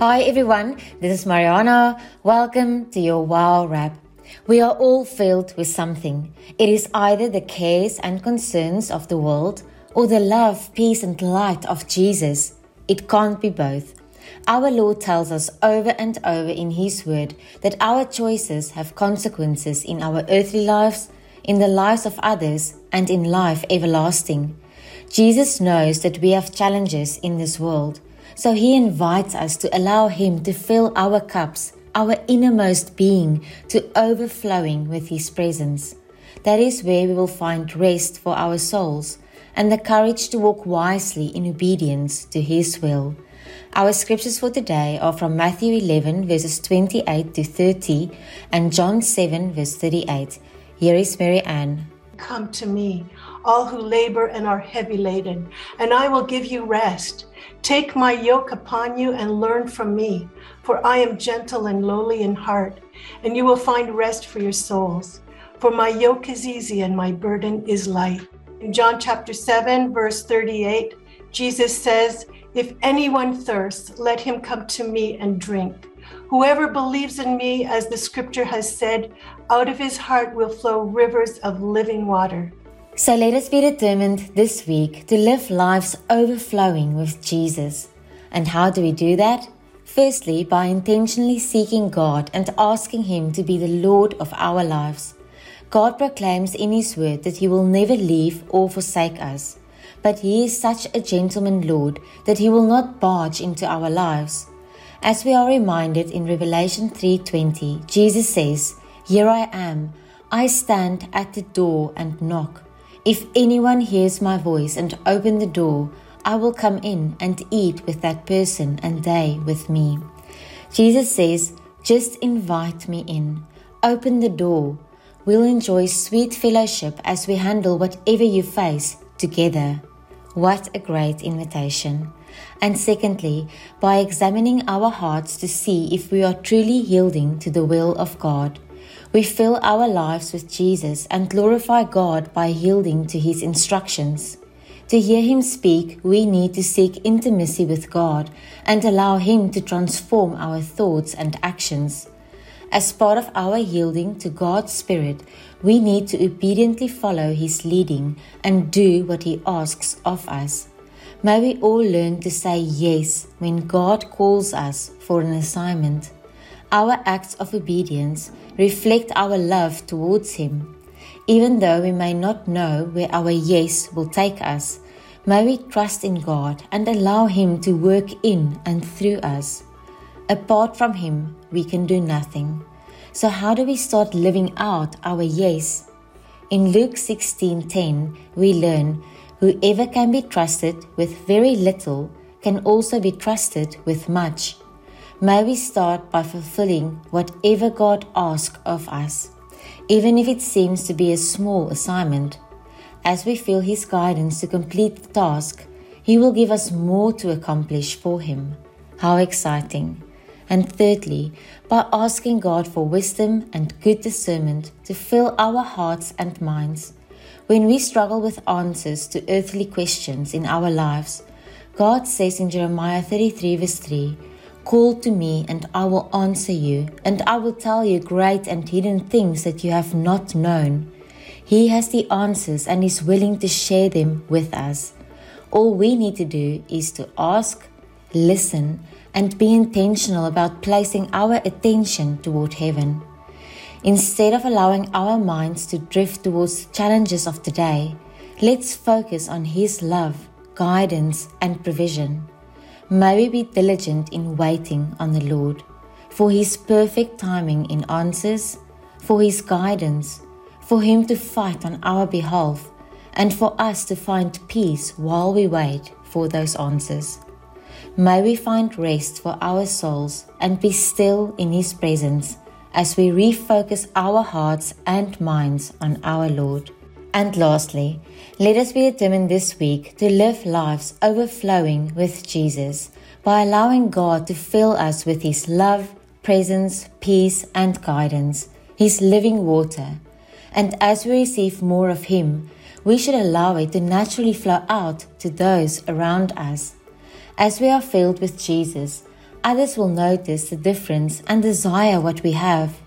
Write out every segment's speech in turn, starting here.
Hi everyone, this is Mariana. Welcome to your Wow Wrap. We are all filled with something. It is either the cares and concerns of the world or the love, peace and light of Jesus. It can't be both. Our Lord tells us over and over in His Word that our choices have consequences in our earthly lives, in the lives of others and in life everlasting. Jesus knows that we have challenges in this world. So He invites us to allow Him to fill our cups, our innermost being, to overflowing with His presence. That is where we will find rest for our souls and the courage to walk wisely in obedience to His will. Our scriptures for today are from Matthew 11 verses 28 to 30 and John 7 verse 38. Here is Mary Ann. Come to me, all who labor and are heavy laden, and I will give you rest. Take my yoke upon you and learn from me, for I am gentle and lowly in heart, and you will find rest for your souls. For my yoke is easy and my burden is light. In John chapter 7, verse 38, Jesus says, "If anyone thirsts, let him come to me and drink. Whoever believes in me, as the scripture has said, out of his heart will flow rivers of living water." So let us be determined this week to live lives overflowing with Jesus. And how do we do that? Firstly, by intentionally seeking God and asking Him to be the Lord of our lives. God proclaims in His Word that He will never leave or forsake us. But He is such a gentleman Lord that He will not barge into our lives. As we are reminded in Revelation 3:20, Jesus says, "Here I am, I stand at the door and knock. If anyone hears my voice and open the door, I will come in and eat with that person and they with me." Jesus says, just invite me in. Open the door. We'll enjoy sweet fellowship as we handle whatever you face together. What a great invitation. And secondly, by examining our hearts to see if we are truly yielding to the will of God. We fill our lives with Jesus and glorify God by yielding to His instructions. To hear Him speak, we need to seek intimacy with God and allow Him to transform our thoughts and actions. As part of our yielding to God's Spirit, we need to obediently follow His leading and do what He asks of us. May we all learn to say yes when God calls us for an assignment. Our acts of obedience reflect our love towards Him. Even though we may not know where our yes will take us, may we trust in God and allow Him to work in and through us. Apart from Him, we can do nothing. So how do we start living out our yes? In Luke 16:10, we learn, "Whoever can be trusted with very little can also be trusted with much." May we start by fulfilling whatever God asks of us, even if it seems to be a small assignment. As we feel His guidance to complete the task, He will give us more to accomplish for Him. How exciting! And thirdly, by asking God for wisdom and good discernment to fill our hearts and minds. When we struggle with answers to earthly questions in our lives, God says in Jeremiah 33 verse 3, "Call to me and I will answer you, and I will tell you great and hidden things that you have not known." He has the answers and is willing to share them with us. All we need to do is to ask, listen, and be intentional about placing our attention toward heaven. Instead of allowing our minds to drift towards the challenges of today, let's focus on His love, guidance, and provision. May we be diligent in waiting on the Lord, for His perfect timing in answers, for His guidance, for Him to fight on our behalf, and for us to find peace while we wait for those answers. May we find rest for our souls and be still in His presence as we refocus our hearts and minds on our Lord. And lastly, let us be determined this week to live lives overflowing with Jesus by allowing God to fill us with His love, presence, peace and guidance, His living water. And as we receive more of Him, we should allow it to naturally flow out to those around us. As we are filled with Jesus, Others will notice the difference and desire what we have.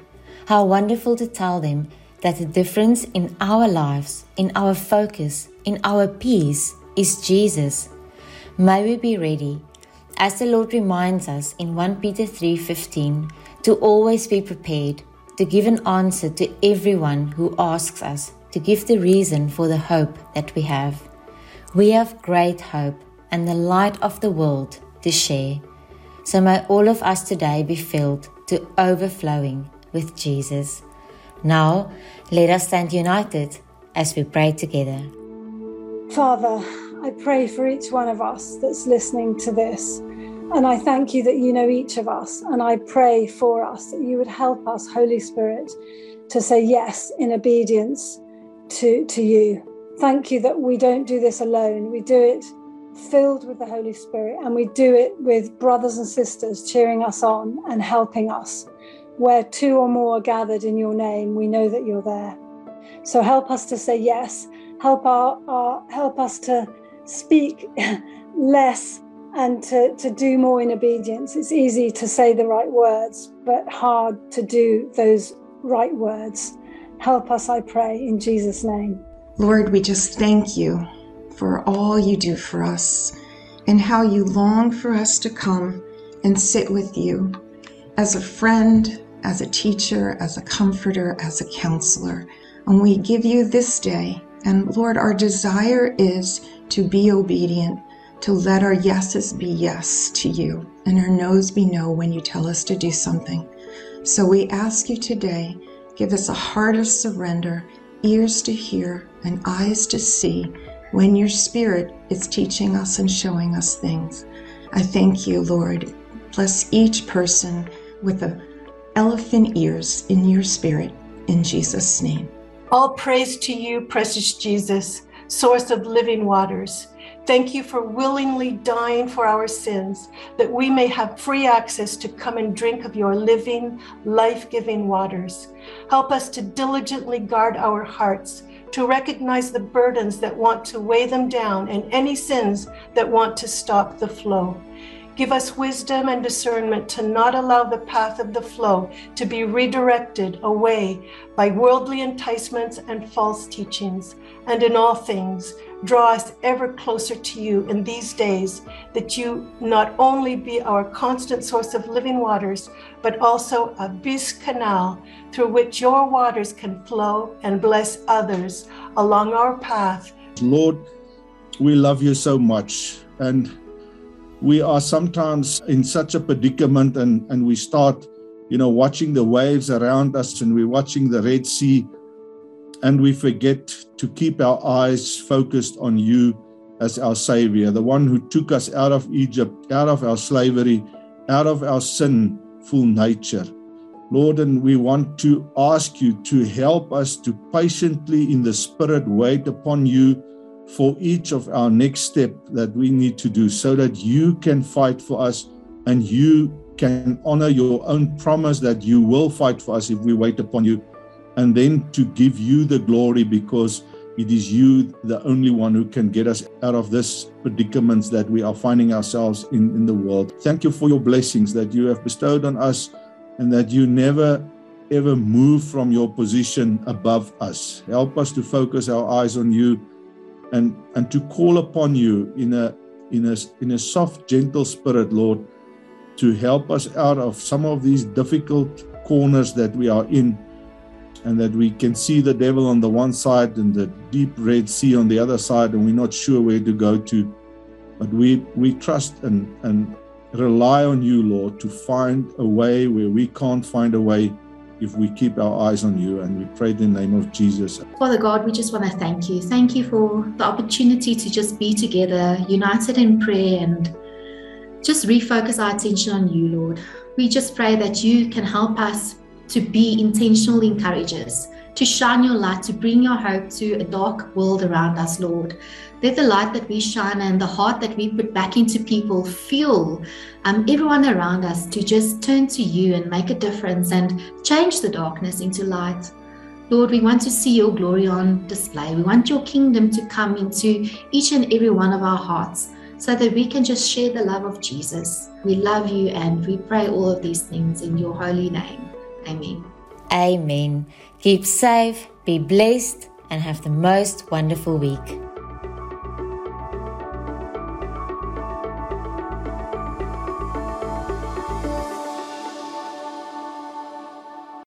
How wonderful to tell them that the difference in our lives, in our focus, in our peace is Jesus. May we be ready, as the Lord reminds us in 1 Peter 3:15, to always be prepared, to give an answer to everyone who asks us, to give the reason for the hope that we have. We have great hope and the light of the world to share. So may all of us today be filled to overflowing with Jesus. Now, let us stand united as we pray together. Father, I pray for each one of us that's listening to this. And I thank you that you know each of us. And I pray for us that you would help us, Holy Spirit, to say yes in obedience to you. Thank you that we don't do this alone. We do it filled with the Holy Spirit, and we do it with brothers and sisters cheering us on and helping us. Where two or more are gathered in your name, we know that you're there. So help us to say yes. Help us to speak less and to do more in obedience. It's easy to say the right words, but hard to do those right words. Help us, I pray, in Jesus' name. Lord, we just thank you for all you do for us and how you long for us to come and sit with you as a friend, as a teacher, as a comforter, as a counselor. And we give you this day. And Lord, our desire is to be obedient, to let our yeses be yes to you and our noes be no when you tell us to do something. So we ask you today, give us a heart of surrender, ears to hear and eyes to see when your Spirit is teaching us and showing us things. I thank you, Lord. Bless each person with the elephant ears in your Spirit, in Jesus' name. All praise to you, precious Jesus, source of living waters. Thank you for willingly dying for our sins, that we may have free access to come and drink of your living, life-giving waters. Help us to diligently guard our hearts, to recognize the burdens that want to weigh them down and any sins that want to stop the flow. Give us wisdom and discernment to not allow the path of the flow to be redirected away by worldly enticements and false teachings. And in all things, draw us ever closer to you in these days, that you not only be our constant source of living waters, but also a bis canal through which your waters can flow and bless others along our path. Lord, we love you so much, and we are sometimes in such a predicament, and we start, watching the waves around us, and we're watching the Red Sea, and we forget to keep our eyes focused on you as our Savior, the one who took us out of Egypt, out of our slavery, out of our sinful nature. Lord, and we want to ask you to help us to patiently in the Spirit wait upon you for each of our next step that we need to do, so that you can fight for us and you can honor your own promise that you will fight for us if we wait upon you, and then to give you the glory, because it is you, the only one who can get us out of this predicaments that we are finding ourselves in the world. Thank you for your blessings that you have bestowed on us, and that you never ever move from your position above us. Help us to focus our eyes on you, and to call upon you in a soft, gentle spirit, Lord, to help us out of some of these difficult corners that we are in, and that we can see the devil on the one side and the deep Red Sea on the other side, and we're not sure where to go to. But we trust and rely on you, Lord, to find a way where we can't find a way if we keep our eyes on you, and we pray in the name of Jesus. Father God, we just want to thank you. Thank you for the opportunity to just be together, united in prayer, and just refocus our attention on you, Lord. We just pray that you can help us to be intentional encouragers, to shine your light, to bring your hope to a dark world around us, Lord. Let the light that we shine and the heart that we put back into people fuel everyone around us to just turn to you and make a difference and change the darkness into light. Lord, we want to see your glory on display. We want your kingdom to come into each and every one of our hearts. so that we can just share the love of Jesus. We love you and we pray all of these things in your holy name. Amen. Amen. Keep safe, be blessed, and have the most wonderful week.